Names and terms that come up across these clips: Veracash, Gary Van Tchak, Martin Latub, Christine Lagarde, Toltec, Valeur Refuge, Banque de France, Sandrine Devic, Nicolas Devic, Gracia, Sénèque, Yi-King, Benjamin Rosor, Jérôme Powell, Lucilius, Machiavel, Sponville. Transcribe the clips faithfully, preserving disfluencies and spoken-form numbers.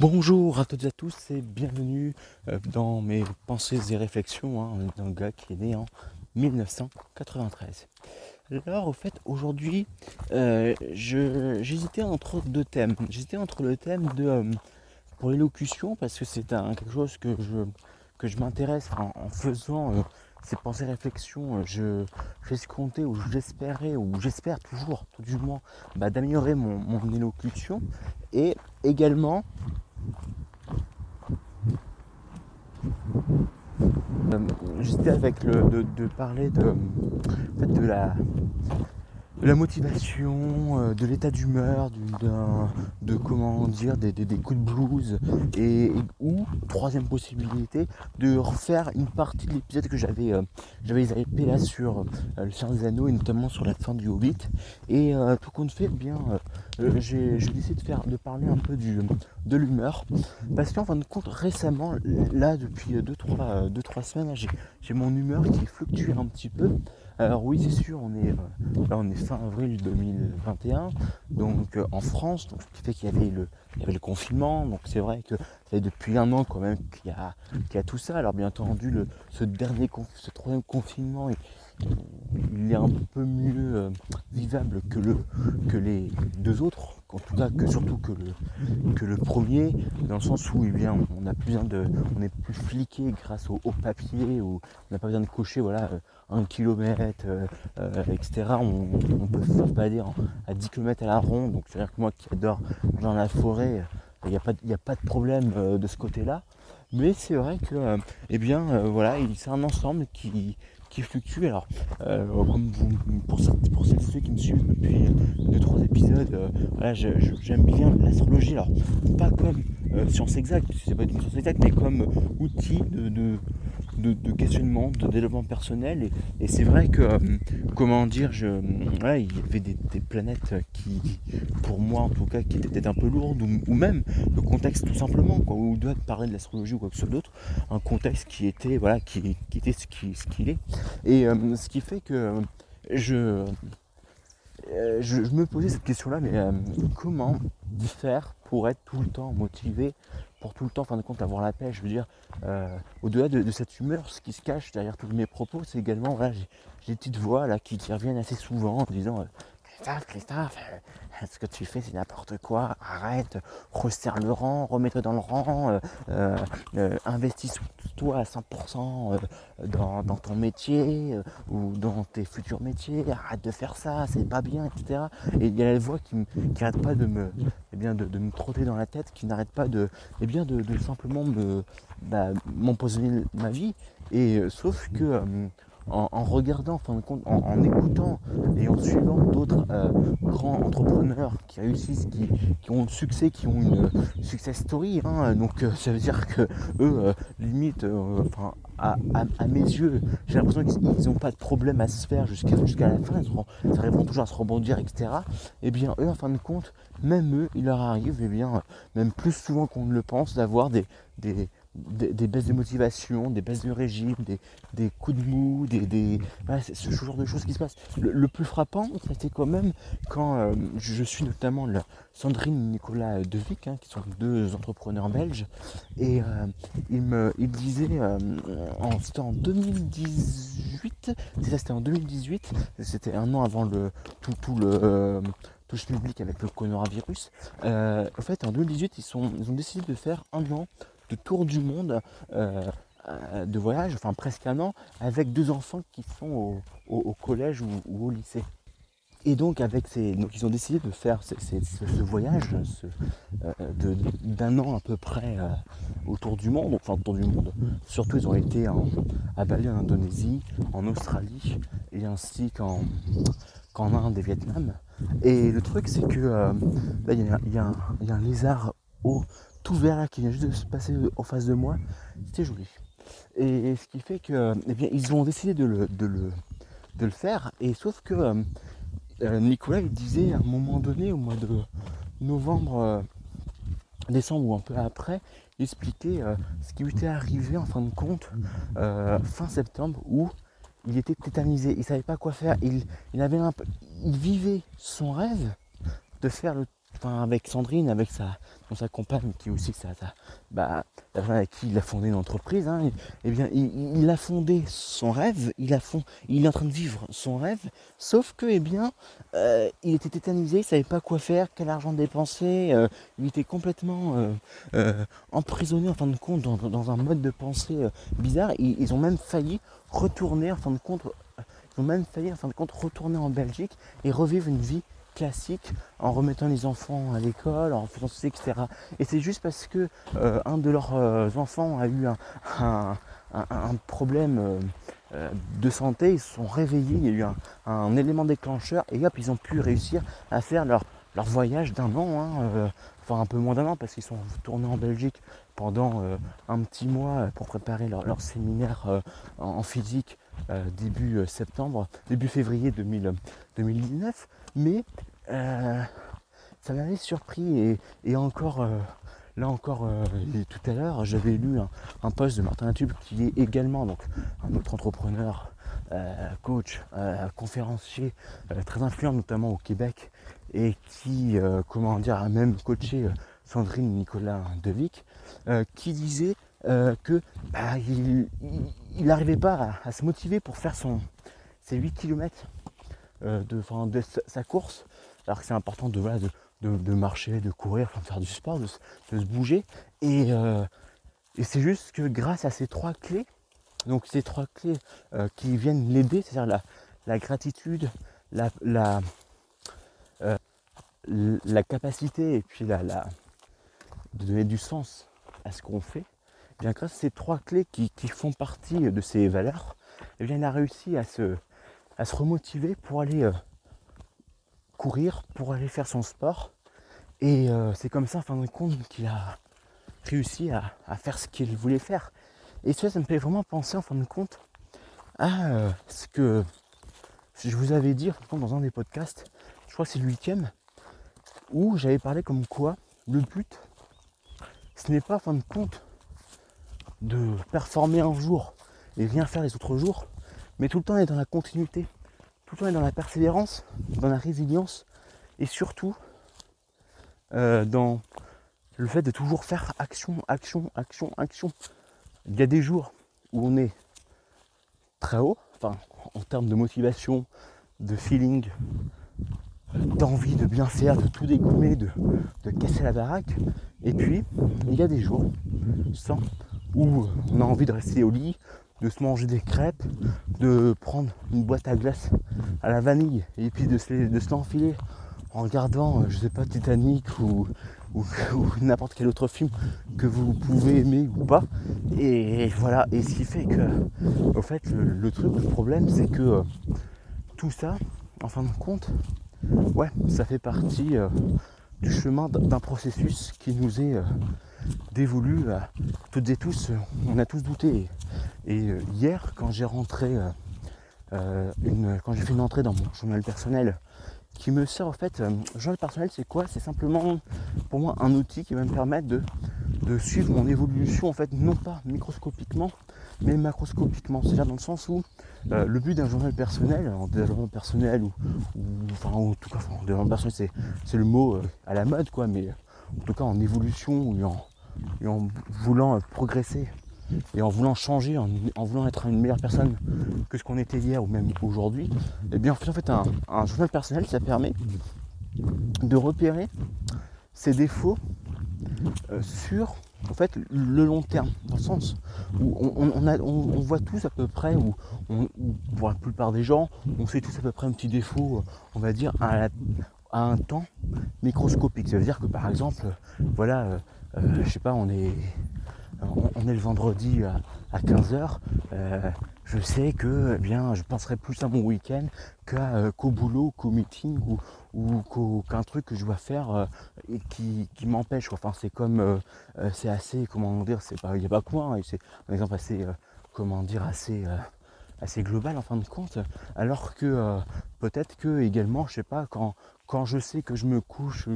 Bonjour à toutes et à tous et bienvenue dans mes pensées et réflexions hein, d'un gars qui est né en mille neuf cent quatre-vingt-treize. Alors au fait aujourd'hui euh, je, j'hésitais entre deux thèmes. J'hésitais entre le thème de euh, pour l'élocution parce que c'est un, quelque chose que je, que je m'intéresse en, en faisant euh, ces pensées et réflexions. Je j'escomptais ou j'espérais ou j'espère toujours tout du moins bah, d'améliorer mon, mon élocution. Et également, euh, j'étais avec le de, de parler de, en fait, de, la, de la motivation, euh, de l'état d'humeur, du, d'un, de comment dire, des, des, des coups de blues, et, et ou, troisième possibilité, de refaire une partie de l'épisode que j'avais euh, j'avais zappé là sur euh, le Seigneur des Anneaux et notamment sur la fin du Hobbit. Et euh, tout compte fait, bien. Euh, Euh, j'ai, j'ai décidé de, faire, de parler un peu du, de l'humeur parce qu'en fin de compte récemment, là depuis deux trois semaines, là, j'ai, j'ai mon humeur qui fluctue un petit peu. Alors oui c'est sûr, on est, là, on est fin avril deux mille vingt et un, donc euh, en France, donc, ce qui fait qu'il y avait, le, il y avait le confinement, donc c'est vrai que ça fait depuis un an quand même qu'il y a, qu'il y a tout ça. Alors bien entendu, le, ce dernier conf, ce troisième confinement, il, il est un peu mieux euh, vivable que, le, que les deux autres, en tout cas que surtout que le, que le premier, dans le sens où eh bien, on a plus besoin de, on est plus fliqué grâce au, au papier, où on n'a pas besoin de cocher voilà, un kilomètre, euh, euh, et cetera. On, on peut faire balader à dix kilomètres à la ronde, donc c'est-à-dire que moi qui adore dans la forêt, il n'y a, a pas de problème euh, de ce côté-là. Mais c'est vrai que euh, eh bien, euh, voilà, c'est un ensemble qui qui fluctue. Alors euh, comme vous, pour, pour celles et ceux qui me suivent depuis deux trois épisodes, euh, voilà, je, je, j'aime bien l'astrologie, alors pas comme euh, science exacte, c'est pas une science exacte, mais comme outil de, de, de, de questionnement, de développement personnel, et, et c'est vrai que euh, comment dire, je, voilà, il y avait des, des planètes qui, pour moi en tout cas, qui étaient peut-être un peu lourdes, ou, ou même le contexte tout simplement, quoi, où on doit parler de l'astrologie ou quoi que ce soit d'autre, un contexte qui était voilà, qui, qui était ce, qui, ce qu'il est. Et euh, ce qui fait que euh, je, euh, je, je me posais cette question-là, mais euh, comment faire pour être tout le temps motivé, pour tout le temps, en fin de compte, avoir la paix. Je veux dire, euh, au-delà de, de cette humeur, ce qui se cache derrière tous mes propos, c'est également, voilà, j'ai, j'ai des petites voix là, qui, qui reviennent assez souvent en disant euh, Christophe, Christophe, euh, ce que tu fais c'est n'importe quoi, arrête, resserre le rang, remets-toi dans le rang, euh, euh, euh, investis-toi à cent pour cent euh, dans, dans ton métier euh, ou dans tes futurs métiers, arrête de faire ça, c'est pas bien, et cetera. Et il y a la voix qui n'arrête pas de me, eh bien, de, de me trotter dans la tête, qui n'arrête pas de, eh bien, de, de simplement me, bah, m'empoisonner ma vie. Et euh, sauf que... Euh, En, en regardant, en fin de compte, en, en écoutant et en suivant d'autres euh, grands entrepreneurs qui réussissent, qui, qui ont le succès, qui ont une euh, success story, hein, donc euh, ça veut dire que eux, euh, limite, euh, enfin, à, à, à mes yeux, j'ai l'impression qu'ils n'ont pas de problème à se faire jusqu'à, jusqu'à la fin, ils arriveront toujours à se rebondir, et cetera. Et bien eux, en fin de compte, même eux, il leur arrive, et bien, même plus souvent qu'on ne le pense, d'avoir des... des Des, des baisses de motivation, des baisses de régime, des, des coups de mou, des, des voilà, c'est ce genre de choses qui se passent. Le, le plus frappant, c'était quand même quand euh, je, je suis notamment la Sandrine et Nicolas Devic, hein, qui sont deux entrepreneurs belges, et euh, ils me ils disaient, euh, en, c'était en deux mille dix-huit, c'est ça, c'était en deux mille dix-huit, c'était un an avant le tout, tout le... Euh, touche publique avec le coronavirus. Euh, en fait, en deux mille dix-huit, ils, sont, ils ont décidé de faire un an de tour du monde, euh, de voyage, enfin presque un an, avec deux enfants qui sont au, au, au collège ou, ou au lycée. Et donc, avec ces, donc ils ont décidé de faire ces, ces, ce, ce voyage ce, euh, de, d'un an à peu près euh, autour du monde, enfin autour du monde. Surtout, ils ont été en, à Bali, en Indonésie, en Australie, et ainsi qu'en, qu'en Inde et Vietnam. Et le truc, c'est que euh, là, il y, y, y a un lézard haut, tout vert là, qui vient juste de se passer en face de moi. C'était joli. Et, et ce qui fait que, eh bien, ils ont décidé de le, de le, de le faire. Et sauf que euh, Nicolas, il disait à un moment donné, au mois de novembre, euh, décembre ou un peu après, expliquer euh, ce qui lui était arrivé en fin de compte, euh, fin septembre, où il était tétanisé, il savait pas quoi faire, il, il, avait un, il vivait son rêve de faire le enfin, avec Sandrine, avec sa, sa compagne, qui est aussi sa, sa, bah, la femme avec qui il a fondé une entreprise, hein, et, et bien, il, il a fondé son rêve, il, a fond, il est en train de vivre son rêve, sauf que, eh bien, euh, il était tétanisé, il ne savait pas quoi faire, quel argent dépenser, euh, il était complètement euh, euh, emprisonné, en fin de compte, dans, dans un mode de pensée euh, bizarre. Ils, ils ont même failli retourner, en fin de compte, ils ont même failli, en fin de compte, retourner en Belgique et revivre une vie classique, en remettant les enfants à l'école, en faisant ceci, et cetera. Et c'est juste parce que euh, un de leurs euh, enfants a eu un, un, un, un problème euh, de santé, ils se sont réveillés, il y a eu un, un élément déclencheur, et hop, ils ont pu réussir à faire leur, leur voyage d'un an, hein, euh, enfin un peu moins d'un an, parce qu'ils sont retournés en Belgique pendant euh, un petit mois pour préparer leur, leur séminaire euh, en, en physique euh, début septembre, début février deux mille dix-neuf. Mais euh, ça m'avait surpris et, et encore, euh, là encore, euh, tout à l'heure, j'avais lu un, un post de Martin Latub qui est également donc, un autre entrepreneur, euh, coach, euh, conférencier, euh, très influent notamment au Québec et qui, euh, comment dire, a même coaché euh, Sandrine Nicolas Devic, euh, qui disait euh, que bah, il n'arrivait pas à, à se motiver pour faire son, ses huit kilomètres. Euh, de, de sa course, alors que c'est important de, voilà, de, de, de marcher, de courir, de faire du sport, de, de se bouger. Et, euh, et c'est juste que grâce à ces trois clés, donc ces trois clés euh, qui viennent l'aider, c'est-à-dire la, la gratitude, la, la, euh, la capacité et puis la, la, de donner du sens à ce qu'on fait, eh bien grâce à ces trois clés qui, qui font partie de ces valeurs, eh bien, il a réussi à se à se remotiver pour aller euh, courir, pour aller faire son sport. Et euh, c'est comme ça, en fin de compte, qu'il a réussi à, à faire ce qu'il voulait faire. Et ça, ça me fait vraiment penser, en fin de compte, à euh, ce que je vous avais dit, en fin de compte, dans un des podcasts, je crois que c'est le huitième, où j'avais parlé comme quoi le but, ce n'est pas, en fin de compte, de performer un jour et rien faire les autres jours, mais tout le temps on est dans la continuité, tout le temps on est dans la persévérance, dans la résilience et surtout euh, dans le fait de toujours faire action, action, action, action. Il y a des jours où on est très haut, enfin en termes de motivation, de feeling, d'envie de bien faire, de tout dégommer, de, de casser la baraque. Et puis il y a des jours sans, où on a envie de rester au lit, de se manger des crêpes, de prendre une boîte à glace à la vanille et puis de se, de se l'enfiler en regardant, je sais pas, Titanic ou, ou, ou n'importe quel autre film que vous pouvez aimer ou pas. Et voilà, et ce qui fait que, au fait, le, le truc, le problème, c'est que euh, tout ça, en fin de compte, ouais, ça fait partie euh, du chemin d'un processus qui nous est... Euh, dévolu à toutes et tous, on a tous douté. Et hier, quand j'ai rentré euh, une, quand j'ai fait une entrée dans mon journal personnel, qui me sert en fait, euh, journal personnel, c'est quoi? C'est simplement pour moi un outil qui va me permettre de, de suivre mon évolution en fait, non pas microscopiquement, mais macroscopiquement. C'est-à-dire dans le sens où euh, le but d'un journal personnel, en développement personnel ou, ou enfin en tout cas, en développement personnel, c'est, c'est le mot euh, à la mode quoi, mais en tout cas en évolution ou en, et en voulant progresser et en voulant changer, en, en voulant être une meilleure personne que ce qu'on était hier ou même aujourd'hui, eh bien en fait un, un journal personnel, ça permet de repérer ses défauts euh, sur en fait, le long terme, dans le sens où on, on, a, on, on voit tous à peu près, ou pour la plupart des gens, on fait tous à peu près un petit défaut, on va dire, à, la, à un temps microscopique. Ça veut dire que par exemple, voilà, euh, Euh, je sais pas, on est, on, on est le vendredi à, à quinze heures, euh, je sais que eh bien, je penserai plus à mon week-end qu'à, euh, qu'au boulot, qu'au meeting ou, ou qu'au, qu'un truc que je dois faire euh, et qui, qui m'empêche. Enfin, c'est comme, euh, euh, c'est assez, comment dire, c'est pas, il n'y a pas quoi, hein, c'est un exemple assez, euh, comment dire, assez... Euh, assez global en fin de compte, alors que euh, peut-être que également, je sais pas, quand, quand je sais que je me couche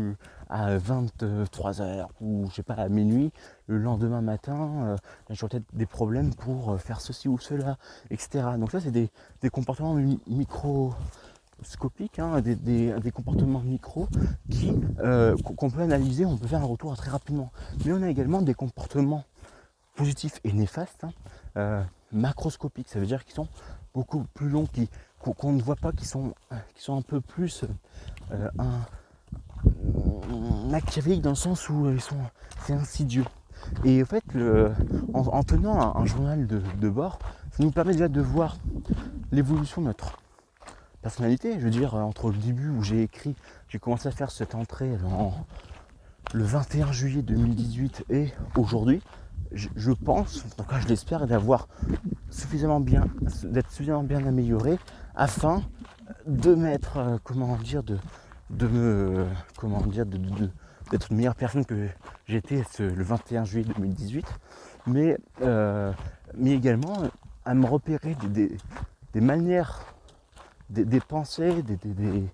à vingt-trois heures ou je sais pas à minuit, le lendemain matin, euh, j'aurai peut-être des problèmes pour faire ceci ou cela, et cetera. Donc ça c'est des, des comportements micro scopiques, hein, des, des, des comportements micro qui, euh, qu'on peut analyser, on peut faire un retour très rapidement. Mais on a également des comportements positifs et néfastes, hein, euh, macroscopiques, ça veut dire qu'ils sont beaucoup plus longs, qui, qu'on ne voit pas, qui sont, qui sont un peu plus euh, machiavéliques dans le sens où ils sont, c'est insidieux. Et en fait, le, en, en tenant un, un journal de, de bord, ça nous permet déjà de voir l'évolution de notre personnalité. Je veux dire, entre le début où j'ai écrit, j'ai commencé à faire cette entrée en, le vingt et un juillet deux mille dix-huit et aujourd'hui, je, je pense, en tout cas je l'espère, d'avoir suffisamment bien, d'être suffisamment bien amélioré afin de mettre, euh, comment dire, de, de me, comment dire, de, de, de d'être une meilleure personne que j'étais ce, le vingt et un juillet deux mille dix-huit, mais, euh, mais également à me repérer des, des, des manières, des, des pensées, des, des, des,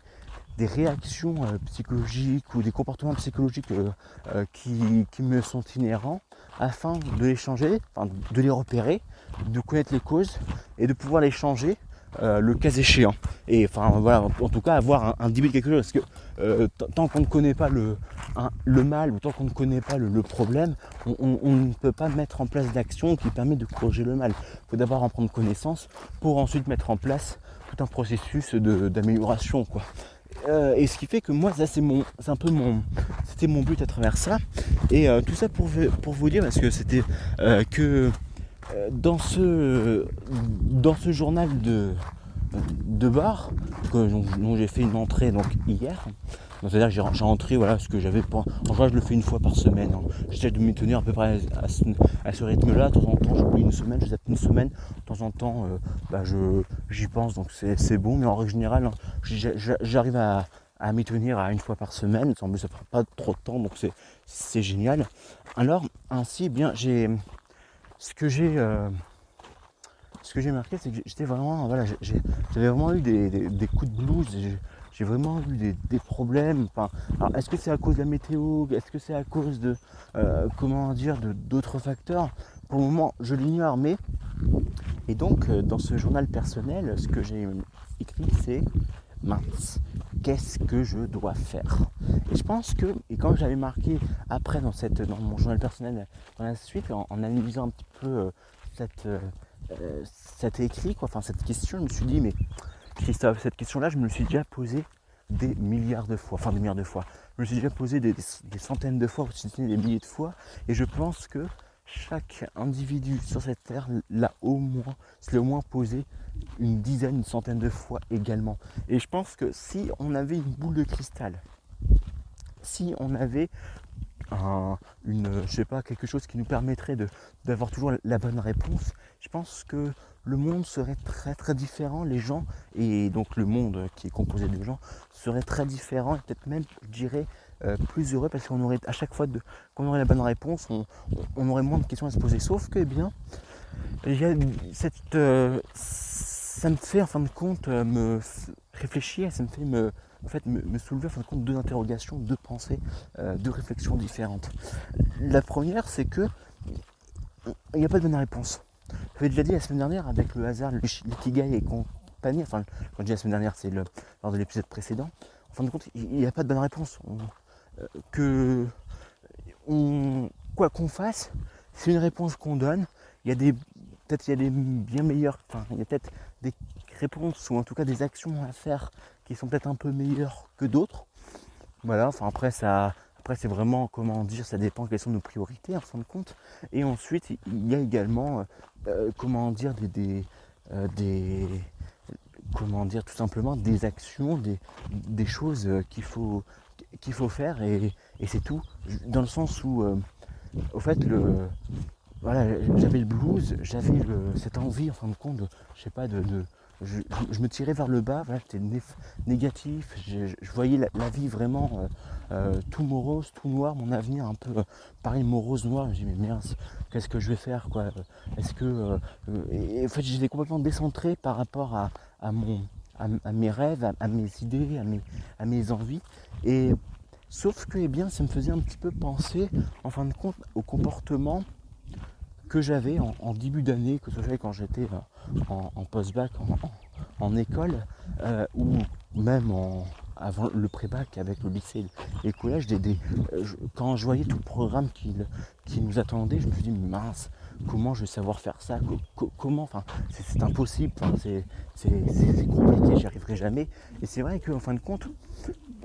des réactions euh, psychologiques ou des comportements psychologiques euh, euh, qui, qui me sont inhérents, afin de les changer, enfin, de les repérer, de connaître les causes et de pouvoir les changer Euh, le cas échéant. Et enfin voilà, en, en tout cas avoir un, un début de quelque chose, parce que euh, tant qu'on ne connaît pas le, un, le mal, ou tant qu'on ne connaît pas le, le problème, on, on, on ne peut pas mettre en place d'action qui permet de corriger le mal. Il faut d'abord en prendre connaissance pour ensuite mettre en place tout un processus de, d'amélioration, quoi. Euh, et ce qui fait que moi, ça c'est mon, c'est un peu mon, c'était mon but à travers ça. Et euh, tout ça pour, pour vous dire, parce que c'était euh, que Dans ce, dans ce journal de, de bord, dont j'ai fait une entrée donc, hier, donc, c'est-à-dire que j'ai, j'ai entré voilà, ce que j'avais pas. En général, je le fais une fois par semaine. Hein. J'essaie de m'y tenir à peu près à, à, ce, à ce rythme-là. De temps en temps, j'oublie une semaine, je zappe une semaine. De temps en temps, euh, bah, je, j'y pense, donc c'est, c'est bon. Mais en règle générale, hein, j'arrive à, à m'y tenir à une fois par semaine. Ça ne me prend pas trop de temps, donc c'est, c'est génial. Alors, ainsi, bien, j'ai... Ce que j'ai, euh, ce que j'ai marqué, c'est que j'étais vraiment, voilà, j'ai, j'avais vraiment eu des, des, des coups de blues, j'ai, j'ai vraiment eu des, des problèmes. Enfin, alors est-ce que c'est à cause de la météo, est-ce que c'est à cause de, euh, comment dire, de, d'autres facteurs? Pour le moment, je l'ignore, mais et donc dans ce journal personnel, ce que j'ai écrit, c'est mince, qu'est-ce que je dois faire? Et je pense que, et quand j'avais marqué après dans, cette, dans mon journal personnel, dans la suite, en, en analysant un petit peu euh, cette, euh, cet écrit, quoi, enfin cette question, je me suis dit, mais Christophe, cette question-là, je me suis déjà posée des milliards de fois, enfin des milliards de fois, je me suis déjà posée des, des, des centaines de fois, des milliers de fois, et je pense que chaque individu sur cette terre l'a au moins, se l'a au moins posé une dizaine, une centaine de fois également. Et je pense que si on avait une boule de cristal, si on avait un, une, je sais pas, quelque chose qui nous permettrait de, d'avoir toujours la bonne réponse, je pense que le monde serait très très différent, les gens, et donc le monde qui est composé de gens, serait très différent, et peut-être même, je dirais, Euh, plus heureux, parce qu'on aurait à chaque fois de, qu'on aurait la bonne réponse, on, on aurait moins de questions à se poser. Sauf que eh bien il y a cette euh, ça me fait en fin de compte euh, me f- réfléchir, ça me fait me en fait me, me soulever en fin de compte deux interrogations, deux pensées, euh, deux réflexions différentes. La première, c'est que il n'y a pas de bonne réponse. Je l'ai déjà dit la semaine dernière avec le hasard, l'ikigai et compagnie, enfin quand je dis la semaine dernière, c'est le, lors de l'épisode précédent. En fin de compte, il n'y a pas de bonne réponse. On, que on, quoi qu'on fasse, c'est une réponse qu'on donne. Il y a des peut-être il y a des bien meilleures, enfin il y a peut-être des réponses ou en tout cas des actions à faire qui sont peut-être un peu meilleures que d'autres. Voilà. Enfin après ça, après c'est vraiment comment dire, ça dépend quelles sont nos priorités en fin de compte. Et ensuite il y a également euh, comment dire des des, euh, des comment dire tout simplement des actions, des des choses qu'il faut qu'il faut faire et, et c'est tout, dans le sens où euh, au fait le voilà j'avais le blues, j'avais le, cette envie en fin de compte de, je sais pas de, de je, je me tirais vers le bas, voilà, j'étais néf- négatif, je, je voyais la, la vie vraiment euh, euh, tout morose, tout noir, mon avenir un peu euh, pareil morose, noir, je me dis mais merde, qu'est-ce que je vais faire quoi, est-ce que euh, et, et, en fait j'étais complètement décentré par rapport à, à mon À, à mes rêves, à, à mes idées, à mes, à mes envies. Et sauf que eh bien, ça me faisait un petit peu penser, en fin de compte, au comportement que j'avais en, en début d'année, que ce soit quand j'étais en, en post-bac, en, en, en école, euh, où même en, avant le pré-bac avec le lycée et le collège, des, des, je, quand je voyais tout le programme qui, qui nous attendait, je me suis dit mince, comment je vais savoir faire ça, co- co- comment, enfin c'est, c'est impossible, enfin, c'est, c'est, c'est, c'est compliqué, j'y arriverai jamais. Et c'est vrai qu'en fin de compte,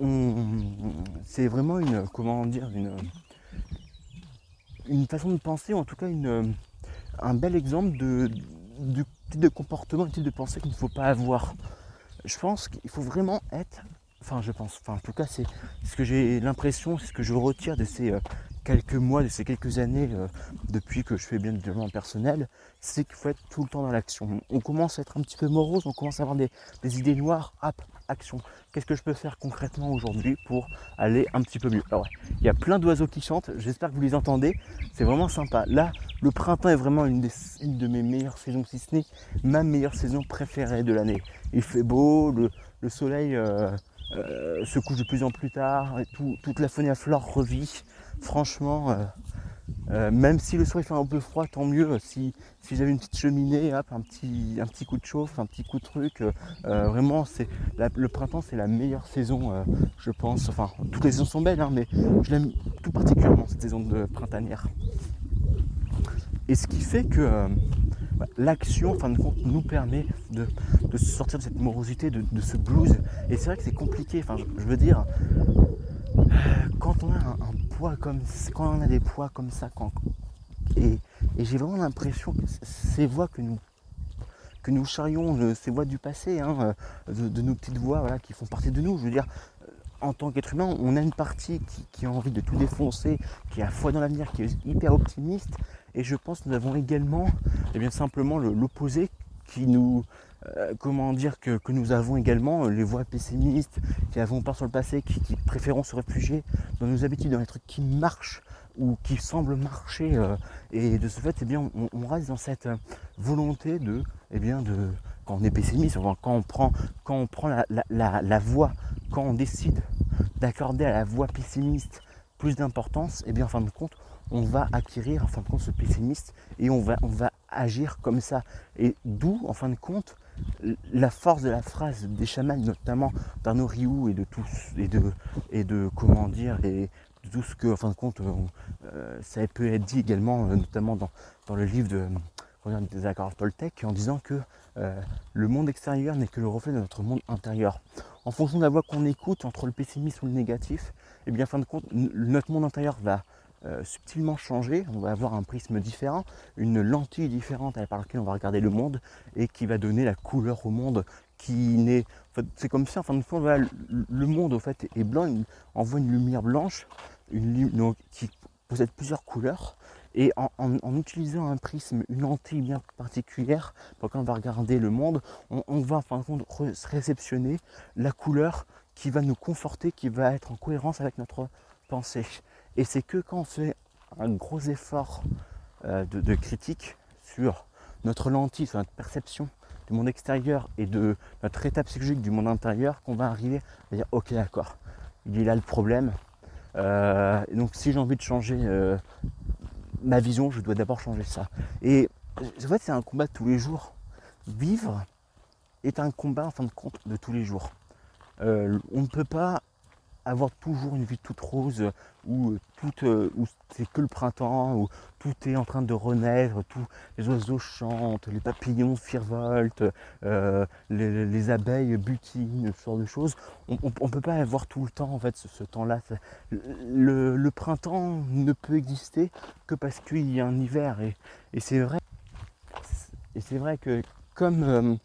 on, c'est vraiment une, comment dire, une, une façon de penser, ou en tout cas une, un bel exemple de, de, de comportement, de type de pensée qu'il ne faut pas avoir. Je pense qu'il faut vraiment être, enfin je pense, enfin en tout cas c'est ce que j'ai l'impression, c'est ce que je retire de ces euh, quelques mois, de ces quelques années, euh, depuis que je fais bien du développement personnel, c'est qu'il faut être tout le temps dans l'action. On commence à être un petit peu morose, on commence à avoir des, des idées noires, hop, action. Qu'est-ce que je peux faire concrètement aujourd'hui pour aller un petit peu mieux? Alors, il y a plein d'oiseaux qui chantent, j'espère que vous les entendez, c'est vraiment sympa. Là, le printemps est vraiment une, des, une de mes meilleures saisons, si ce n'est ma meilleure saison préférée de l'année. Il fait beau, le, le soleil euh, euh, se couche de plus en plus tard, et tout, toute la faune à flore revit. Franchement, euh, euh, même si le soir il fait un peu froid, tant mieux. Si, si j'avais une petite cheminée, hop, un, petit, un petit coup de chauffe, un petit coup de truc. Euh, euh, vraiment, c'est la, le printemps, c'est la meilleure saison, euh, je pense. Enfin, toutes les saisons sont belles, hein, mais je l'aime tout particulièrement, cette saison de printanière. Et ce qui fait que euh, l'action, en fin de compte, nous permet de, de sortir de cette morosité, de, de ce blues. Et c'est vrai que c'est compliqué. Enfin, je, je veux dire, quand on a un, un poids comme quand on a des poids comme ça, quand, et, et j'ai vraiment l'impression que ces voix que nous que nous charrions, ces voix du passé, hein, de, de nos petites voix, voilà, qui font partie de nous, je veux dire, en tant qu'être humain, on a une partie qui, qui a envie de tout défoncer, qui a foi dans l'avenir, qui est hyper optimiste, et je pense que nous avons également, eh bien, simplement le, l'opposé qui nous Euh, comment dire que, que nous avons également les voix pessimistes, qui avons peur sur le passé, qui, qui préférons se réfugier dans nos habitudes, dans les trucs qui marchent ou qui semblent marcher, euh, et de ce fait, eh bien, on, on reste dans cette volonté de, eh bien, de, quand on est pessimiste, enfin, quand on prend, quand on prend la, la, la, la voix, quand on décide d'accorder à la voix pessimiste plus d'importance, eh bien, en fin de compte, on va acquérir, en fin de compte, ce pessimiste, et on va, on va agir comme ça. Et d'où, en fin de compte, la force de la phrase des chamans, notamment d'Arnaud Rioux et de tous et de et de comment dire et de tout ce que, en fin de compte, on, euh, ça peut être dit également, euh, notamment dans, dans le livre de euh, des accords Toltec, en disant que euh, le monde extérieur n'est que le reflet de notre monde intérieur. En fonction de la voix qu'on écoute, entre le pessimisme ou le négatif, et eh bien, en fin de compte, n- notre monde intérieur va Euh, subtilement changé, on va avoir un prisme différent, une lentille différente par laquelle on va regarder le monde, et qui va donner la couleur au monde qui n'est... En fait, c'est comme ça, en fin de compte, voilà, le, le monde, au fait, est blanc, il envoie une lumière blanche, une donc, qui possède plusieurs couleurs, et en, en, en utilisant un prisme, une lentille bien particulière, pour quand on va regarder le monde, on, on va, en fin de compte, ré- réceptionner la couleur qui va nous conforter, qui va être en cohérence avec notre pensée. Et c'est que quand on fait un gros effort euh, de, de critique sur notre lentille, sur notre perception du monde extérieur et de notre état psychologique du monde intérieur, qu'on va arriver à dire « Ok, d'accord, il est là le problème. Euh, donc si j'ai envie de changer euh, ma vision, je dois d'abord changer ça. » Et en fait, c'est un combat de tous les jours. Vivre est un combat, en fin de compte, de tous les jours. Euh, on ne peut pas avoir toujours une vie toute rose où, toute, où c'est que le printemps, où tout est en train de renaître, tout, les oiseaux chantent, les papillons virevoltent, euh, les, les abeilles butinent, ce genre de choses. On ne peut pas avoir tout le temps, en fait, ce, ce temps-là. Le, le printemps ne peut exister que parce qu'il y a un hiver. Et, et, c'est, vrai, et c'est vrai que comme... Euh,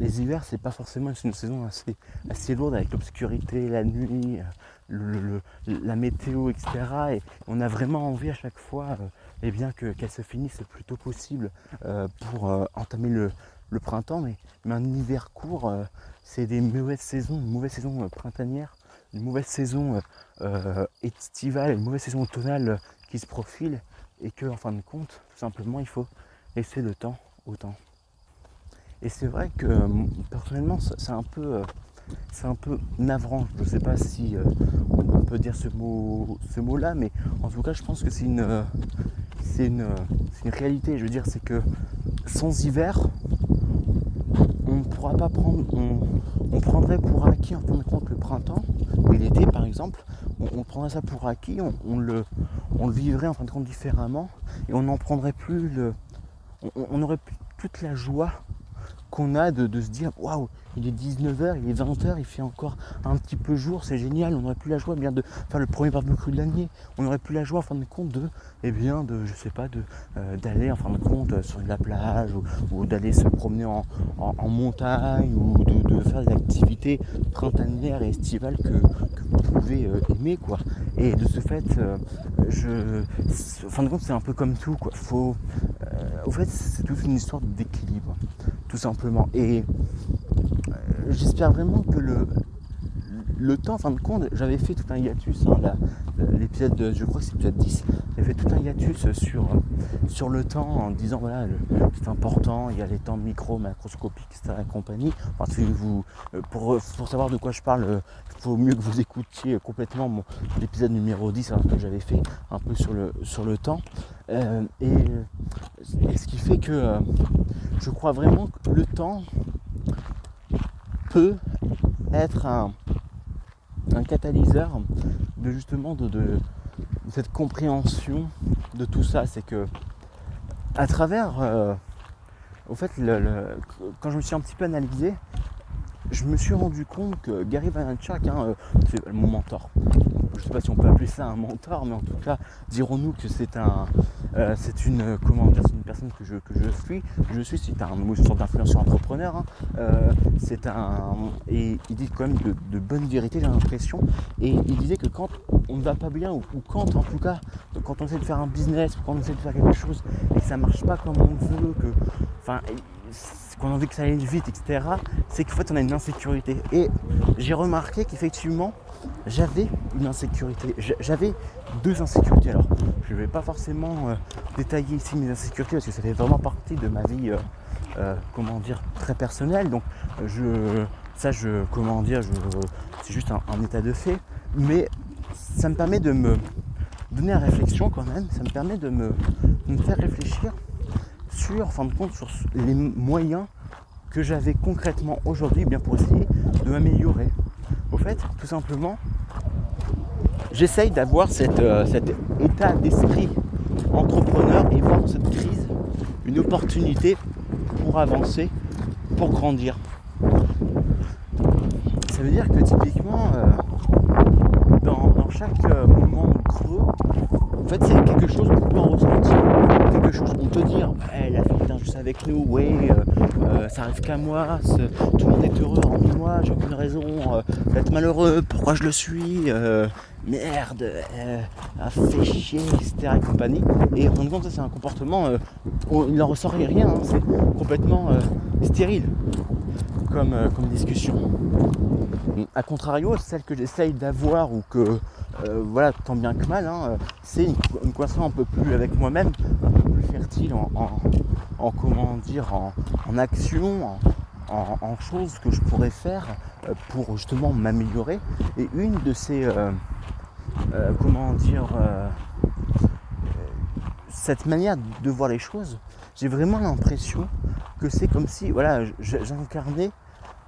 les hivers, c'est pas forcément une saison assez, assez lourde, avec l'obscurité, la nuit, le, le, la météo, et cetera. Et on a vraiment envie à chaque fois, euh, eh bien que, qu'elle se finisse le plus tôt possible euh, pour euh, entamer le, le printemps. Mais, mais un hiver court, euh, c'est des mauvaises saisons, une mauvaise saison euh, printanière, une mauvaise saison euh, estivale, une mauvaise saison automnale euh, qui se profile, et qu'en fin de compte, tout simplement, il faut laisser le temps au temps. Et c'est vrai que personnellement, c'est un peu, c'est un peu navrant. Je ne sais pas si on peut dire ce mot, ce mot-là, mais en tout cas, je pense que c'est une, c'est une, c'est une réalité. Je veux dire, c'est que sans hiver, on on pourra pas prendre, on, on prendrait pour acquis en fin de compte le printemps ou l'été par exemple, on, on prendrait ça pour acquis, on, on, le, on le vivrait en fin de compte différemment et on n'en prendrait plus le. On, on aurait plus toute la joie qu'on a de, de se dire waouh, il est dix-neuf heures, il est vingt heures, il fait encore un petit peu jour, c'est génial, on n'aurait plus la joie bien de faire le premier barbecue de l'année, on n'aurait plus la joie en fin de compte de eh bien de je sais pas de euh, d'aller en fin de compte sur la plage ou, ou d'aller se promener en, en, en montagne ou de, de faire des activités printanières et estivales que, que vous pouvez euh, aimer quoi. Et de ce fait euh, je en fin de compte c'est un peu comme tout quoi. Faut euh, au fait c'est toute une histoire d'équilibre, tout simplement. Et euh, j'espère vraiment que le, le temps, en fin de compte, j'avais fait tout un hiatus, hein, la, l'épisode, de, je crois que c'est l'épisode dix, j'avais fait tout un hiatus sur, sur le temps en disant voilà, le, c'est important, il y a les temps micro, macroscopiques, et cetera et compagnie. Enfin, si vous, pour, pour savoir de quoi je parle, il faut mieux que vous écoutiez complètement mon, l'épisode numéro dix hein, que j'avais fait un peu sur le, sur le temps. Euh, et, et ce qui fait que euh, je crois vraiment que le temps peut être un, un catalyseur de justement de, de, de cette compréhension de tout ça. C'est que à travers euh, au fait le, le, quand je me suis un petit peu analysé, je me suis rendu compte que Gary Van Tchak, hein, c'est mon mentor. Je ne sais pas si on peut appeler ça un mentor, mais en tout cas, dirons-nous que c'est un, euh, c'est une, comment dire, c'est une personne que je, que je suis. Je suis, c'est un, une sorte d'influenceur entrepreneur. Hein. Euh, c'est un, et il dit quand même de, de bonnes vérités, j'ai l'impression. Et il disait que quand on ne va pas bien, ou, ou quand, en tout cas, quand on essaie de faire un business, ou quand on essaie de faire quelque chose et que ça ne marche pas comme on veut, que, enfin, qu'on a envie que ça aille vite, et cetera, c'est qu'en fait, on a une insécurité. Et j'ai remarqué qu'effectivement, j'avais une insécurité. J'avais deux insécurités. Alors, je ne vais pas forcément euh, détailler ici mes insécurités parce que ça fait vraiment partie de ma vie, euh, euh, comment dire, très personnelle. Donc, je, ça, je, comment dire, je, c'est juste un, un état de fait. Mais ça me permet de me donner à réflexion quand même. Ça me permet de me, de me faire réfléchir sur, en fin de compte, sur les moyens que j'avais concrètement aujourd'hui bien pour essayer de m'améliorer. Au fait, tout simplement, j'essaye d'avoir cette, euh, cet état d'esprit entrepreneur et voir cette crise une opportunité pour avancer, pour grandir. Ça veut dire que typiquement, euh, dans, dans chaque euh, moment creux, en fait, c'est quelque chose qu'on peut en ressentir. Quelque chose qu'on peut dire, hey, la vie est injuste avec nous, ouais, euh, euh, ça arrive qu'à moi, tout le monde est heureux en moi, j'ai aucune raison euh, d'être malheureux, pourquoi je le suis, euh, merde, euh, à fait chier, et cetera et compagnie. Et en fin de compte, ça c'est un comportement, euh, on, il n'en ressort rien, hein, c'est complètement euh, stérile comme, euh, comme discussion. A contrario, celle que j'essaye d'avoir ou que, euh, voilà, tant bien que mal, hein, c'est une, une conversation un peu plus avec moi-même, un peu plus fertile en, en, en comment dire, en, en action, en, en, en choses que je pourrais faire pour justement m'améliorer. Et une de ces, euh, euh, comment dire, euh, cette manière de voir les choses, j'ai vraiment l'impression que c'est comme si, voilà, j'incarnais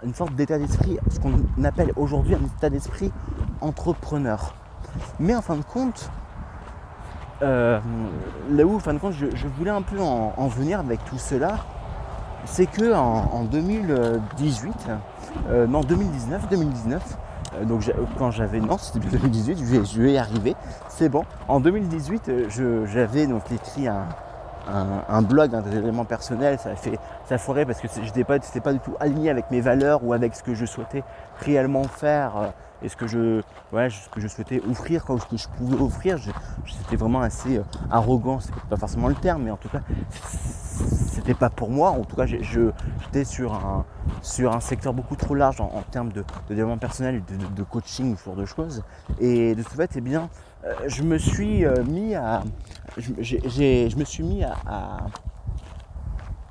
une sorte d'état d'esprit, ce qu'on appelle aujourd'hui un état d'esprit entrepreneur. Mais en fin de compte, euh, là où en fin de compte je, je voulais un peu en, en venir avec tout cela, c'est que en, en deux mille dix-huit, euh, non deux mille dix-neuf, deux mille dix-neuf, euh, donc quand j'avais non c'était deux mille dix-huit, je vais, je vais y arriver, c'est bon. En deux mille dix-huit, je, j'avais donc écrit un Un, un blog, un élément personnel, ça a fait ça foirait parce que j'étais pas, c'était pas du tout aligné avec mes valeurs ou avec ce que je souhaitais réellement faire euh, et ce que je, ouais, ce que je souhaitais offrir, quoi, ce que je pouvais offrir. Je, j'étais vraiment assez euh, arrogant, c'est pas forcément le terme, mais en tout cas c'était pas pour moi. En tout cas, je, je, j'étais sur un sur un secteur beaucoup trop large en, en termes de, de développement personnel, de, de, de coaching, ce genre de choses. Et de ce fait, eh bien, euh, je me suis euh, mis à Je, j'ai, j'ai, je me suis mis à, à,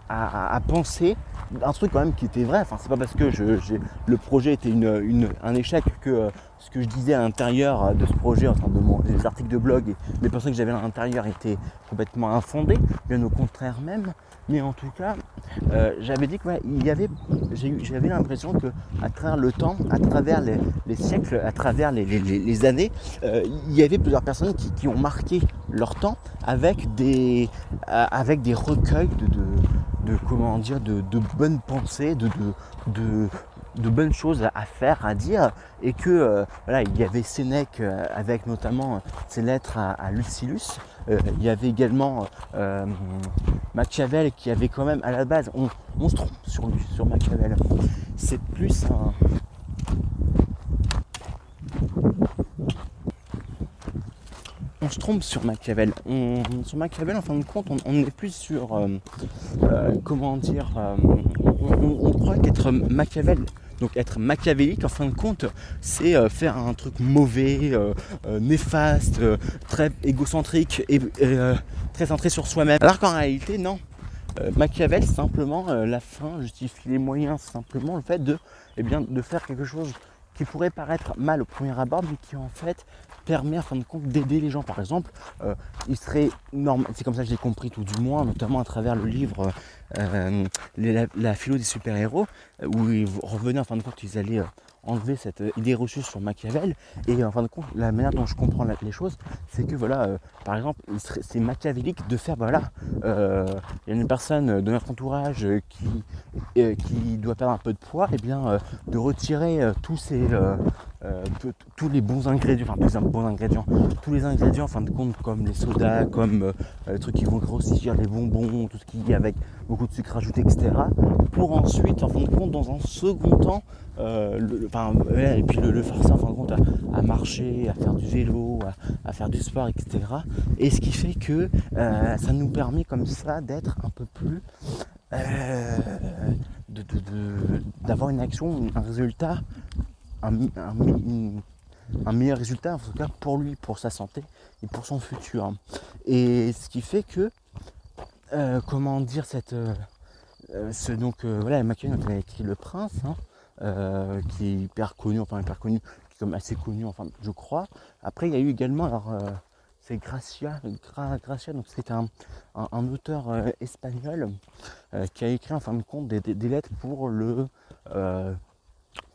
à, à penser un truc quand même qui était vrai. Enfin, c'est pas parce que je, j'ai, le projet était une, une, un échec que euh, ce que je disais à l'intérieur de ce projet, en train de mon, les articles de blog et les personnes que j'avais à l'intérieur étaient complètement infondées, bien au contraire même. Mais en tout cas, euh, j'avais dit que ouais, il y avait, j'ai, j'avais l'impression que à travers le temps, à travers les, les siècles, à travers les, les, les, les années, euh, il y avait plusieurs personnes qui, qui ont marqué leur temps avec des, avec des recueils de, de de comment dire de, de bonnes pensées, de, de, de, de bonnes choses à faire, à dire, et que euh, voilà, il y avait Sénèque euh, avec notamment ses lettres à, à Lucilius. Euh, il y avait également euh, Machiavel qui avait quand même à la base, on, on se trompe sur lui, sur Machiavel. C'est plus un. On se trompe sur Machiavel. On, sur Machiavel, en fin de compte, on, on est plus sur euh, euh, comment dire. Euh, on, on, on croit qu'être Machiavel, donc être machiavélique, en fin de compte, c'est euh, faire un truc mauvais, euh, euh, néfaste, euh, très égocentrique et euh, très centré sur soi-même. Alors qu'en réalité, non. Euh, Machiavel, simplement, euh, la fin justifie les moyens. Simplement, le fait de, eh bien, de faire quelque chose qui pourrait paraître mal au premier abord, mais qui en fait permet en fin de compte d'aider les gens. Par exemple, euh, il serait normal, c'est comme ça que je l'ai compris tout du moins, notamment à travers le livre euh, les, la, la philo des super-héros, où ils revenaient en fin de compte, ils allaient euh, enlever cette euh, idée reçue sur Machiavel. Et en fin de compte, la manière dont je comprends la, les choses, c'est que voilà, euh, par exemple, il serait, c'est machiavélique de faire, voilà, euh, il y a une personne de notre entourage euh, qui, euh, qui doit perdre un peu de poids, et bien euh, de retirer euh, tous ces euh, Euh, tous les bons ingrédients, enfin tous les bons ingrédients, tous les ingrédients en fin de compte comme les sodas, comme euh, les trucs qui vont grossir, les bonbons, tout ce qui est avec beaucoup de sucre ajouté, et cetera. Pour ensuite, en fin de compte, dans un second temps, euh, le, le, enfin, ouais, et puis le, le forcer en fin de compte à, à marcher, à faire du vélo, à, à faire du sport, et cetera. Et ce qui fait que euh, ça nous permet comme ça d'être un peu plus. Euh, de, de, de, d'avoir une action, un résultat. Un, un, un meilleur résultat en tout cas pour lui, pour sa santé et pour son futur. Et ce qui fait que euh, comment dire cette euh, ce donc euh, voilà Machiavel a écrit Le Prince, hein, euh, qui est hyper connu, enfin hyper connu, qui est comme assez connu, enfin je crois. Après il y a eu également alors euh, c'est Gracia, Gra, Gracia donc c'est un, un, un auteur euh, espagnol euh, qui a écrit en fin de compte des, des, des lettres pour le euh,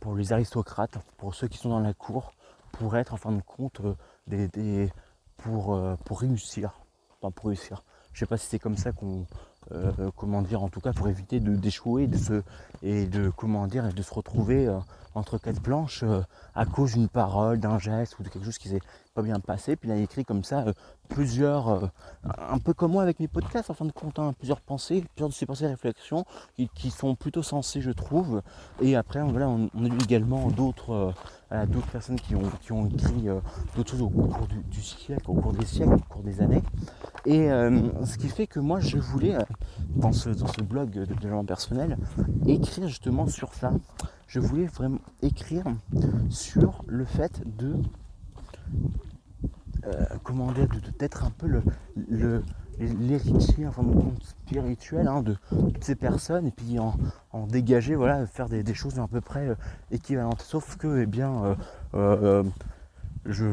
pour les aristocrates, pour ceux qui sont dans la cour, pour être en fin de compte euh, des, des pour euh, pour réussir, enfin pour réussir. Je sais pas si c'est comme ça qu'on euh, comment dire, en tout cas pour éviter de d'échouer, de se et de comment dire et de se retrouver euh, entre quatre planches euh, à cause d'une parole, d'un geste ou de quelque chose qui s'est pas bien passé. Puis là, il a écrit comme ça euh, plusieurs, euh, un peu comme moi avec mes podcasts en fin de compte, hein, plusieurs pensées, plusieurs de ces pensées et réflexions qui, qui sont plutôt sensées, je trouve. Et après, voilà, on, on a eu également d'autres, euh, voilà, d'autres personnes qui ont, qui ont écrit euh, d'autres choses au cours du, du siècle, au cours des siècles, au cours des années. Et euh, ce qui fait que moi, je voulais, euh, dans, ce, dans ce blog de développement personnel, écrire justement sur ça. Je voulais vraiment écrire sur le fait de Euh, comment dire, de, de, d'être un peu le, le, l'héritier en fin de compte spirituel, hein, de toutes ces personnes, et puis en, en dégager, voilà, faire des, des choses à peu près euh, équivalentes. Sauf que, eh bien, euh, euh, je,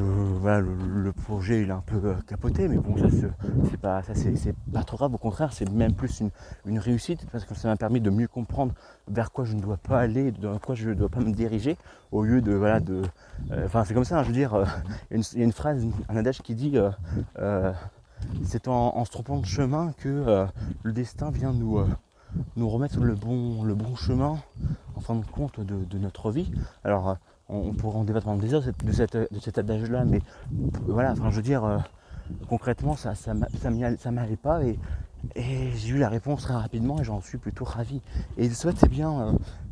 voilà, le, le projet il est un peu euh, capoté, mais bon, ça, c'est, c'est pas, ça c'est, c'est pas trop grave, au contraire, c'est même plus une, une réussite, parce que ça m'a permis de mieux comprendre vers quoi je ne dois pas aller, vers quoi je ne dois pas me diriger, au lieu de, voilà, de. Enfin, euh, c'est comme ça, hein, je veux dire, il euh, y, y a une phrase, un adage qui dit euh, euh, c'est en, en se trompant de chemin que euh, le destin vient nous, euh, nous remettre le bon, le bon chemin, en fin de compte, de, de notre vie. Alors, on, on pourrait en débattre pendant des heures de, cette, de cet adage-là, mais voilà, enfin, je veux dire, euh, concrètement, ça ça, ça, ça m'allait pas, et, et j'ai eu la réponse très rapidement, et j'en suis plutôt ravi. Et le souhait, c'est bien, euh,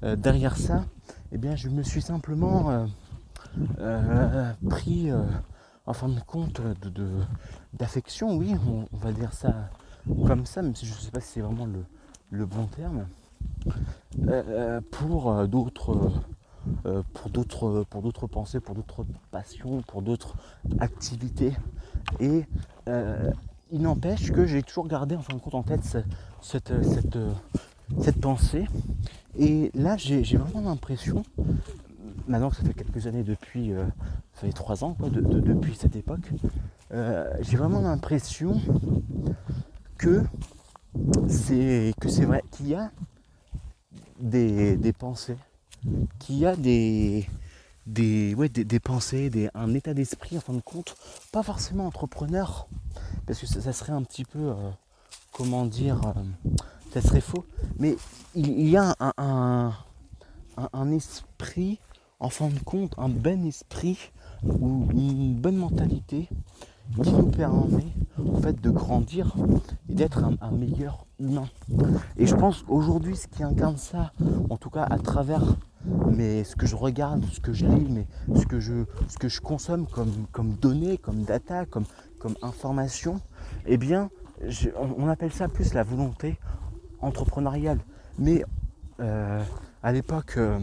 euh, derrière ça, eh bien, je me suis simplement. Euh, Euh, pris euh, en fin de compte de, de, d'affection, oui, on, on va dire ça comme ça, même si je ne sais pas si c'est vraiment le, le bon terme, euh, pour euh, d'autres euh, pour d'autres pour d'autres pensées, pour d'autres passions, pour d'autres activités. Et euh, il n'empêche que j'ai toujours gardé en fin de compte en tête cette, cette, cette cette pensée. Et là, j'ai, j'ai vraiment l'impression, maintenant que ça fait quelques années depuis, euh, ça fait trois ans quoi, de, de, depuis cette époque, euh, j'ai vraiment l'impression que c'est, que c'est vrai, qu'il y a des, des pensées, qu'il y a des... Des, ouais, des, des pensées, des, un état d'esprit en fin de compte, pas forcément entrepreneur, parce que ça, ça serait un petit peu, euh, comment dire, euh, ça serait faux, mais il, il y a un, un, un, un esprit, en fin de compte, un bon esprit ou une bonne mentalité qui nous permet en fait de grandir et d'être un, un meilleur humain. Et je pense aujourd'hui ce qui incarne ça, en tout cas à travers mais ce que je regarde, ce que je lis, mais ce que je, ce que je consomme comme, comme données, comme data, comme, comme information, eh bien, je, on appelle ça plus la volonté entrepreneuriale. Mais euh, à l'époque euh,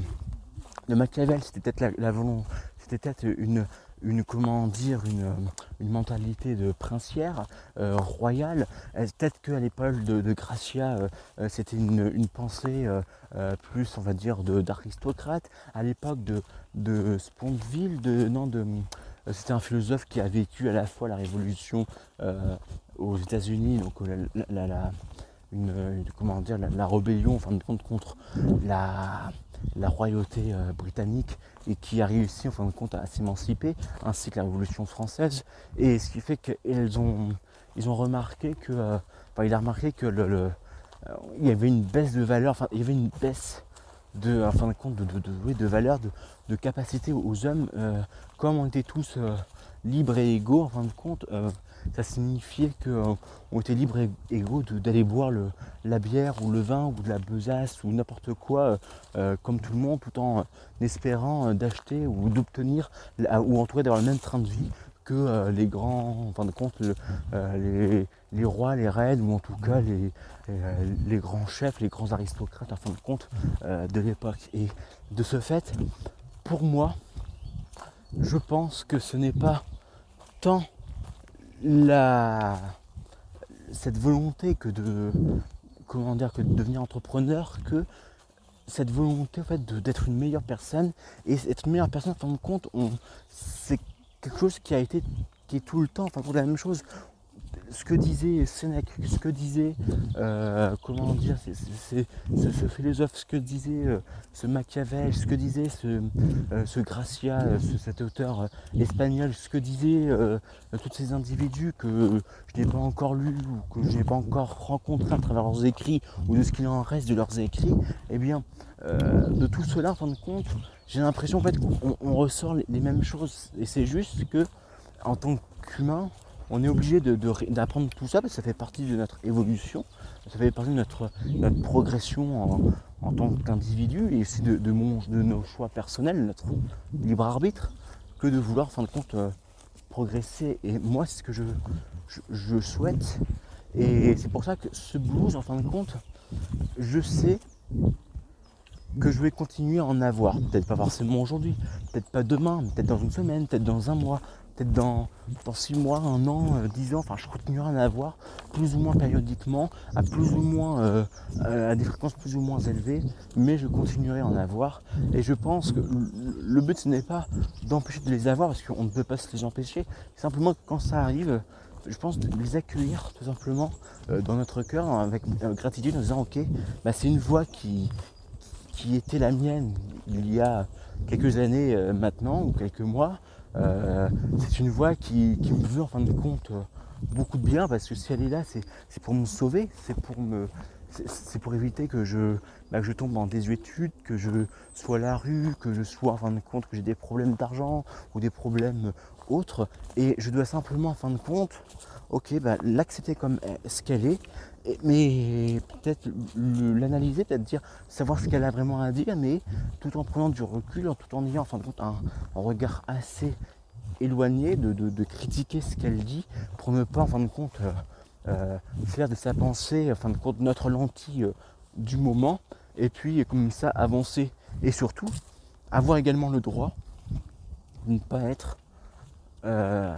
de Machiavel, c'était peut-être la, la volonté, c'était peut-être une, une comment dire, une, une mentalité de princière euh, royale. Peut-être qu'à l'époque de, de Gracia, euh, c'était une, une pensée euh, euh, plus, on va dire, de, d'aristocrate. À l'époque de, de Sponville, de, non, de, euh, c'était un philosophe qui a vécu à la fois la révolution euh, aux États-Unis, donc la, la, la, une, une, comment dire, la, la rébellion, en fin de compte, contre la... la royauté euh, britannique et qui a réussi en fin de compte à s'émanciper, ainsi que la Révolution française. Et ce qui fait qu'ils ont, ils ont remarqué que, euh, enfin, il a remarqué que le, le, euh, il y avait une baisse de valeur, enfin il y avait une baisse de, en fin de compte, de, de, de, oui, de valeur, de, de capacité aux hommes, euh, comme on était tous euh, libres et égaux, en fin de compte. Euh, ça signifiait qu'on euh, était libres et égaux de, d'aller boire le, la bière ou le vin ou de la besace ou n'importe quoi euh, comme tout le monde, tout en euh, espérant euh, d'acheter ou d'obtenir la, ou en tout cas d'avoir le même train de vie que euh, les grands, en fin de compte, le, euh, les, les rois, les reines ou en tout cas les, euh, les grands chefs, les grands aristocrates en fin de compte euh, de l'époque. Et de ce fait, pour moi, je pense que ce n'est pas tant La, cette volonté que de comment dire que de devenir entrepreneur, que cette volonté en fait de, d'être une meilleure personne. Et être une meilleure personne, en fin de compte, on, c'est quelque chose qui a été qui est tout le temps en fin de compte la même chose. Ce que disait Sénèque, ce que disait euh, comment dire c'est, c'est, c'est, ce, ce philosophe, ce que disait euh, ce Machiavel, ce que disait ce, euh, ce Gracia, euh, ce, cet auteur euh, espagnol, ce que disaient euh, tous ces individus que je n'ai pas encore lu ou que je n'ai pas encore rencontré à travers leurs écrits ou de ce qu'il en reste de leurs écrits, eh bien euh, de tout cela en fin de compte, j'ai l'impression en fait qu'on on ressort les, les mêmes choses. Et c'est juste que en tant qu'humain, on est obligé de, de, d'apprendre tout ça parce que ça fait partie de notre évolution, ça fait partie de notre, notre progression en, en tant qu'individu et aussi de, de, mon, de nos choix personnels, notre libre arbitre, que de vouloir en fin de compte euh, progresser. Et moi, c'est ce que je, je, je souhaite. Et c'est pour ça que ce blues, en fin de compte, je sais que je vais continuer à en avoir. Peut-être pas forcément aujourd'hui, peut-être pas demain, peut-être dans une semaine, peut-être dans un mois. Peut-être dans, dans six mois, un an, euh, dix ans, enfin je continuerai à en avoir plus ou moins périodiquement, à plus ou moins euh, à des fréquences plus ou moins élevées, mais je continuerai à en avoir. Et je pense que le but ce n'est pas d'empêcher de les avoir, parce qu'on ne peut pas se les empêcher, simplement que quand ça arrive, je pense de les accueillir tout simplement euh, dans notre cœur avec euh, gratitude en disant ok, bah, c'est une voix qui, qui était la mienne il y a quelques années euh, maintenant ou quelques mois. Euh, c'est une voix qui, qui me veut en fin de compte euh, beaucoup de bien, parce que si elle est là, c'est, c'est pour me sauver, c'est pour me, c'est, c'est pour éviter que je, bah, que je tombe en désuétude, que je sois à la rue, que je sois en fin de compte que j'ai des problèmes d'argent ou des problèmes autres. Et je dois simplement en fin de compte, ok, bah, l'accepter comme ce qu'elle est, mais peut-être l'analyser, peut-être dire, savoir ce qu'elle a vraiment à dire, mais tout en prenant du recul, tout en ayant en fin de compte un, un regard assez éloigné de, de, de critiquer ce qu'elle dit, pour ne pas en fin de compte euh, euh, faire de sa pensée en fin de compte notre lentille euh, du moment, et puis comme ça avancer. Et surtout, avoir également le droit de ne pas être euh,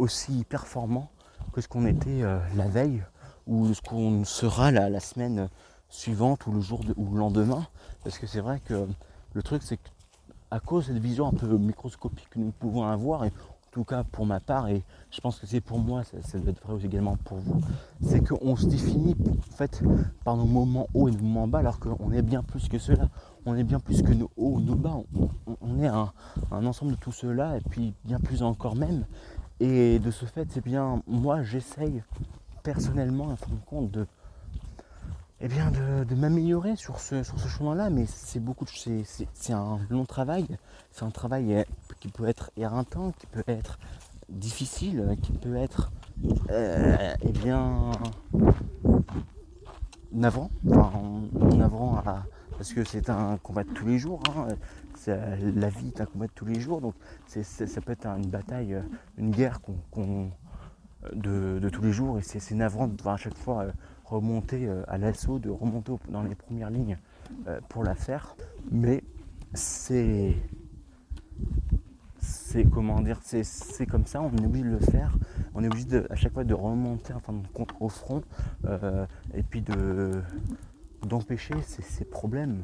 aussi performant que ce qu'on était euh, la veille, ou ce qu'on sera la, la semaine suivante ou le jour de, ou le lendemain, parce que c'est vrai que le truc c'est qu'à cause de cette vision un peu microscopique que nous pouvons avoir, et en tout cas pour ma part, et je pense que c'est pour moi, ça, ça doit être vrai également pour vous, c'est qu'on se définit en fait par nos moments hauts et nos moments bas, alors qu'on est bien plus que cela, on est bien plus que nos hauts, nos bas, on, on, on est un, un ensemble de tout cela, et puis bien plus encore même, et de ce fait, c'est bien, moi j'essaye personnellement à prendre compte de Eh bien de, de m'améliorer sur ce, sur ce chemin-là, mais c'est beaucoup de, c'est, c'est, c'est un long travail, c'est un travail qui peut être éreintant, qui peut être difficile, qui peut être euh, eh bien navrant, enfin, navrant à, parce que c'est un combat de tous les jours, hein. C'est, la vie est un combat de tous les jours, donc c'est, c'est, ça peut être une bataille, une guerre qu'on, qu'on, de, de tous les jours, et c'est, c'est navrant de voir à chaque fois euh, remonter à l'assaut, de remonter dans les premières lignes pour la faire, mais c'est c'est comment dire, c'est, c'est comme ça, on est obligé de le faire, on est obligé de, à chaque fois de remonter en fin de compte au front, euh, et puis de d'empêcher ces, ces problèmes,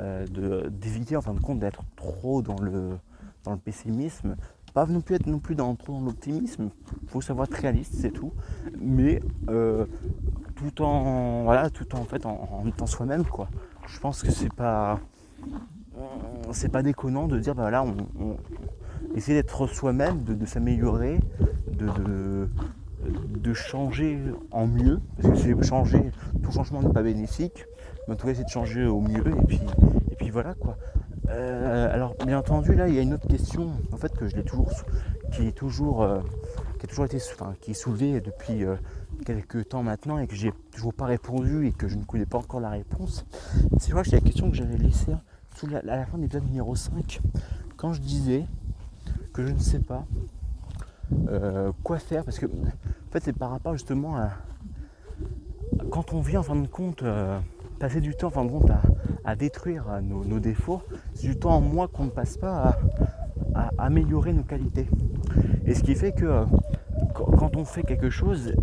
euh, de, d'éviter en fin de compte d'être trop dans le dans le pessimisme, pas non plus être non plus dans, trop dans l'optimisme, faut savoir être réaliste, c'est tout, mais euh, tout en voilà, tout en fait en, en étant soi-même quoi. Je pense que c'est pas c'est pas déconnant de dire bah là on, on essaie d'être soi-même, de, de s'améliorer, de, de de changer en mieux, parce que c'est changer, tout changement n'est pas bénéfique, mais en tout cas c'est de changer au mieux, et puis et puis voilà quoi. Euh, alors bien entendu là il y a une autre question en fait que je l'ai toujours qui est toujours euh, qui a toujours été enfin, qui est soulevée depuis euh, quelques temps maintenant et que j'ai toujours pas répondu et que je ne connais pas encore la réponse. C'est vrai que c'est la question que j'avais laissée sous la, à la fin de l'épisode numéro cinq, quand je disais que je ne sais pas euh, quoi faire, parce que en fait c'est par rapport justement à quand on vient en fin de compte euh, passer du temps en fin de compte à à détruire nos, nos défauts, c'est du temps en moins qu'on ne passe pas à, à améliorer nos qualités. Et ce qui fait que quand on fait quelque chose,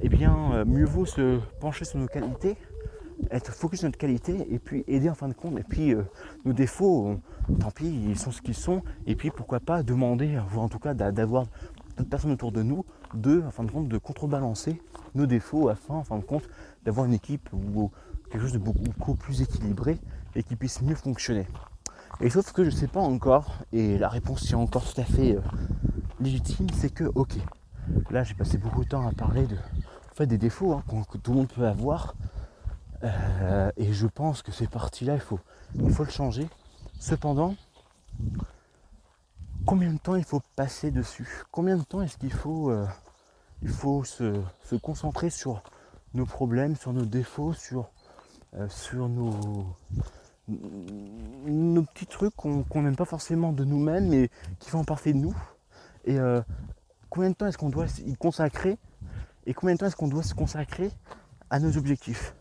eh bien, mieux vaut se pencher sur nos qualités, être focus sur notre qualité et puis aider en fin de compte. Et puis euh, nos défauts, tant pis, ils sont ce qu'ils sont. Et puis pourquoi pas demander, ou en tout cas d'avoir d'autres personnes autour de nous, de, en fin de compte, de contrebalancer nos défauts afin, en fin de compte, d'avoir une équipe ou quelque chose de beaucoup plus équilibré et qui puisse mieux fonctionner. Et sauf que je ne sais pas encore, et la réponse est encore tout à fait euh, légitime, c'est que ok, là j'ai passé beaucoup de temps à parler de, en fait, des défauts hein, que, que tout le monde peut avoir, euh, et je pense que ces parties-là, il faut, il faut le changer. Cependant, combien de temps il faut passer dessus? Combien de temps est-ce qu'il faut, euh, il faut se, se concentrer sur nos problèmes, sur nos défauts, sur Euh, sur nos, nos petits trucs qu'on n'aime pas forcément de nous-mêmes mais qui font partie de nous, et euh, combien de temps est-ce qu'on doit y consacrer et combien de temps est-ce qu'on doit se consacrer à nos objectifs?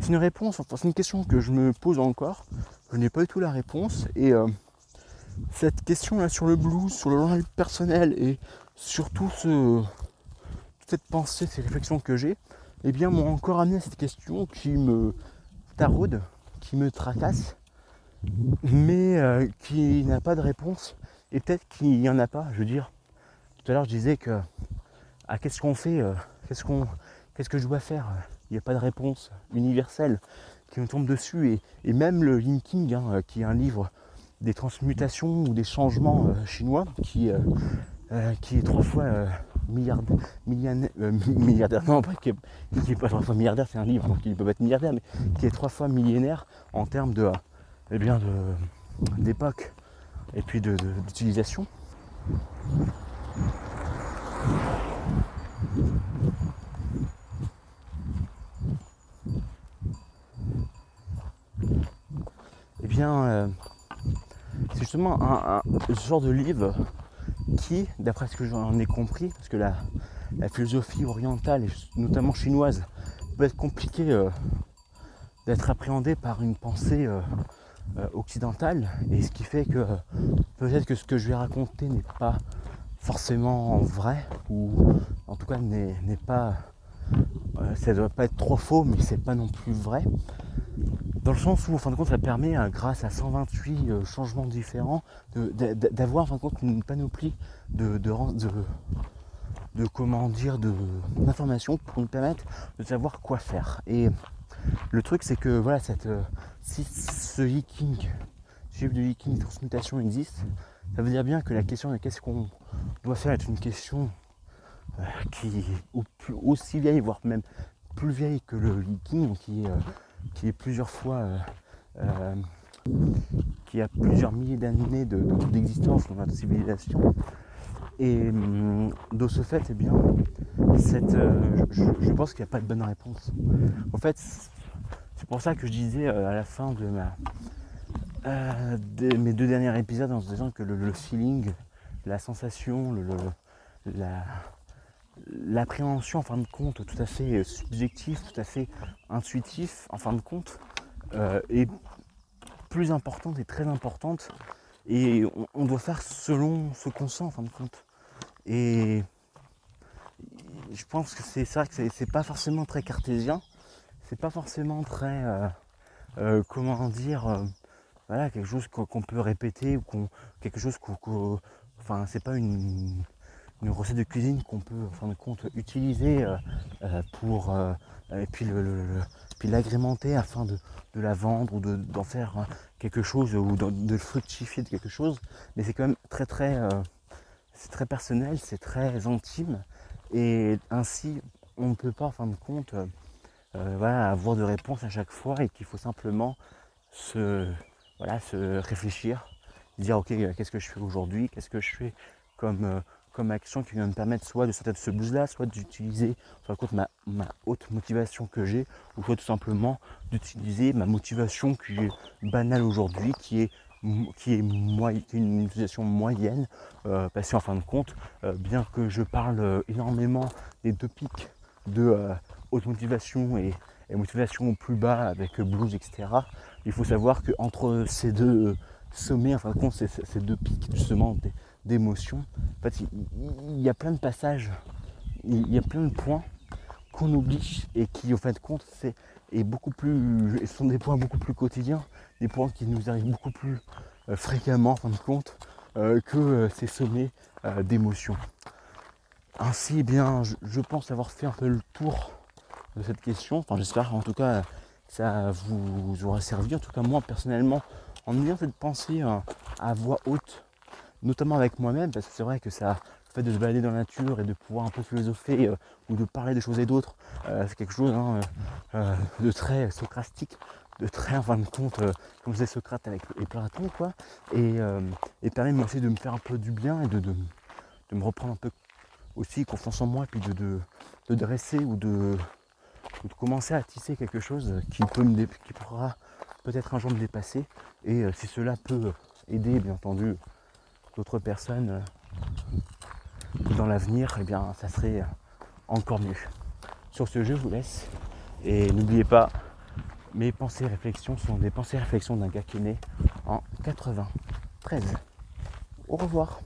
C'est une réponse, enfin, c'est une question que je me pose encore, je n'ai pas du tout la réponse, et euh, cette question là sur le blues, sur le langage personnel et sur tout ce, toute cette pensée, ces réflexions que j'ai, eh bien, m'ont encore amené à cette question qui me taraude, qui me tracasse, mais euh, qui n'a pas de réponse, et peut-être qu'il n'y en a pas. Je veux dire, tout à l'heure je disais que ah, qu'est-ce qu'on fait, euh, qu'est-ce qu'on, qu'est-ce que je dois faire, il n'y a pas de réponse universelle qui me tombe dessus, et, et même le Yi-King, hein, qui est un livre des transmutations ou des changements euh, chinois, qui, euh, euh, qui est trois fois... Euh, milliardaire, milliardaire, euh, milliardaire, non, qui n'est pas trois fois milliardaire, c'est un livre, donc il peut pas être milliardaire, mais qui est trois fois millénaire en termes de, euh, eh bien de, d'époque et puis de, de, d'utilisation. Eh bien, euh, c'est justement un, un ce genre de livre qui, d'après ce que j'en ai compris, parce que la, la philosophie orientale, et notamment chinoise, peut être compliquée euh, d'être appréhendée par une pensée euh, euh, occidentale, et ce qui fait que euh, peut-être que ce que je vais raconter n'est pas forcément vrai, ou en tout cas n'est, n'est pas euh, euh, ça doit pas être trop faux, mais c'est pas non plus vrai. Dans le sens où, en fin de compte, ça permet, euh, grâce à cent vingt-huit euh, changements différents, de, de, d'avoir, en fin de compte, une panoplie de, de, de, de comment dire, de, d'informations pour nous permettre de savoir quoi faire. Et le truc, c'est que, voilà, cette, euh, si ce Yi-King, ce type de Yi-King transmutation existe, ça veut dire bien que la question de qu'est-ce qu'on doit faire est une question euh, qui est aussi vieille, voire même plus vieille que le Yi-King, qui est... Euh, qui est plusieurs fois, euh, euh, qui a plusieurs milliers d'années de, de, d'existence dans notre civilisation. Et de ce fait, eh bien, cette, euh, je, je pense qu'il n'y a pas de bonne réponse. En fait, c'est pour ça que je disais euh, à la fin de, ma, euh, de mes deux derniers épisodes, en se disant que le, le feeling, la sensation, le, le, la... l'appréhension en fin de compte tout à fait subjectif, tout à fait intuitif en fin de compte euh, est plus importante et très importante, et on, on doit faire selon ce qu'on sent en fin de compte. Et je pense que c'est ça, que c'est, c'est pas forcément très cartésien, c'est pas forcément très euh, euh, comment dire euh, voilà, quelque chose qu'on peut répéter ou qu'on, quelque chose qu'on, qu'on enfin c'est pas une une recette de cuisine qu'on peut en fin de compte utiliser euh, euh, pour euh, et puis, le, le, le, puis l'agrémenter afin de, de la vendre ou de, d'en faire quelque chose ou de, de le fructifier de quelque chose, mais c'est quand même très très euh, c'est très personnel, c'est très intime, et ainsi on ne peut pas en fin de compte euh, voilà, avoir de réponse à chaque fois, et qu'il faut simplement se, voilà, se réfléchir, dire ok, qu'est-ce que je fais aujourd'hui, qu'est-ce que je fais comme euh, comme action qui va me permettre soit de sortir de ce blues là, soit d'utiliser en fin de compte ma, ma haute motivation que j'ai, ou soit tout simplement d'utiliser ma motivation qui est banale aujourd'hui, qui est, qui est moi, une utilisation moyenne, euh, parce qu'en fin de compte, euh, bien que je parle énormément des deux pics de euh, haute motivation et, et motivation au plus bas avec blues, et cetera, il faut savoir qu'entre ces deux sommets, en fin de compte, ces, ces deux pics justement des, d'émotions, en fait, il y a plein de passages, il y a plein de points qu'on oublie et qui, au fin de compte, c'est est beaucoup plus, sont des points beaucoup plus quotidiens, des points qui nous arrivent beaucoup plus euh, fréquemment, en fin de compte, euh, que euh, ces sommets euh, d'émotions. Ainsi, eh bien, je, je pense avoir fait un peu le tour de cette question. Enfin, j'espère, en tout cas, ça vous, vous aura servi. En tout cas, moi, personnellement, en ayant cette pensée hein, à voix haute, notamment avec moi-même, parce que c'est vrai que ça, le fait de se balader dans la nature et de pouvoir un peu philosopher euh, ou de parler de choses et d'autres, euh, c'est quelque chose hein, euh, de très socratique, de très, en fin de compte, euh, comme disait Socrate avec, et Platon, quoi, et, euh, et permet moi aussi de me faire un peu du bien et de, de, de me reprendre un peu aussi confiance en moi, et puis de, de, de dresser ou de, de commencer à tisser quelque chose qui, peut me dé- qui pourra peut-être un jour me dépasser, et euh, si cela peut aider, bien entendu, d'autres personnes euh, dans l'avenir, et eh bien ça serait encore mieux. Sur ce, je vous laisse, et n'oubliez pas, mes pensées et réflexions sont des pensées et réflexions d'un gars qui est né en quatre-vingt-treize. Au revoir.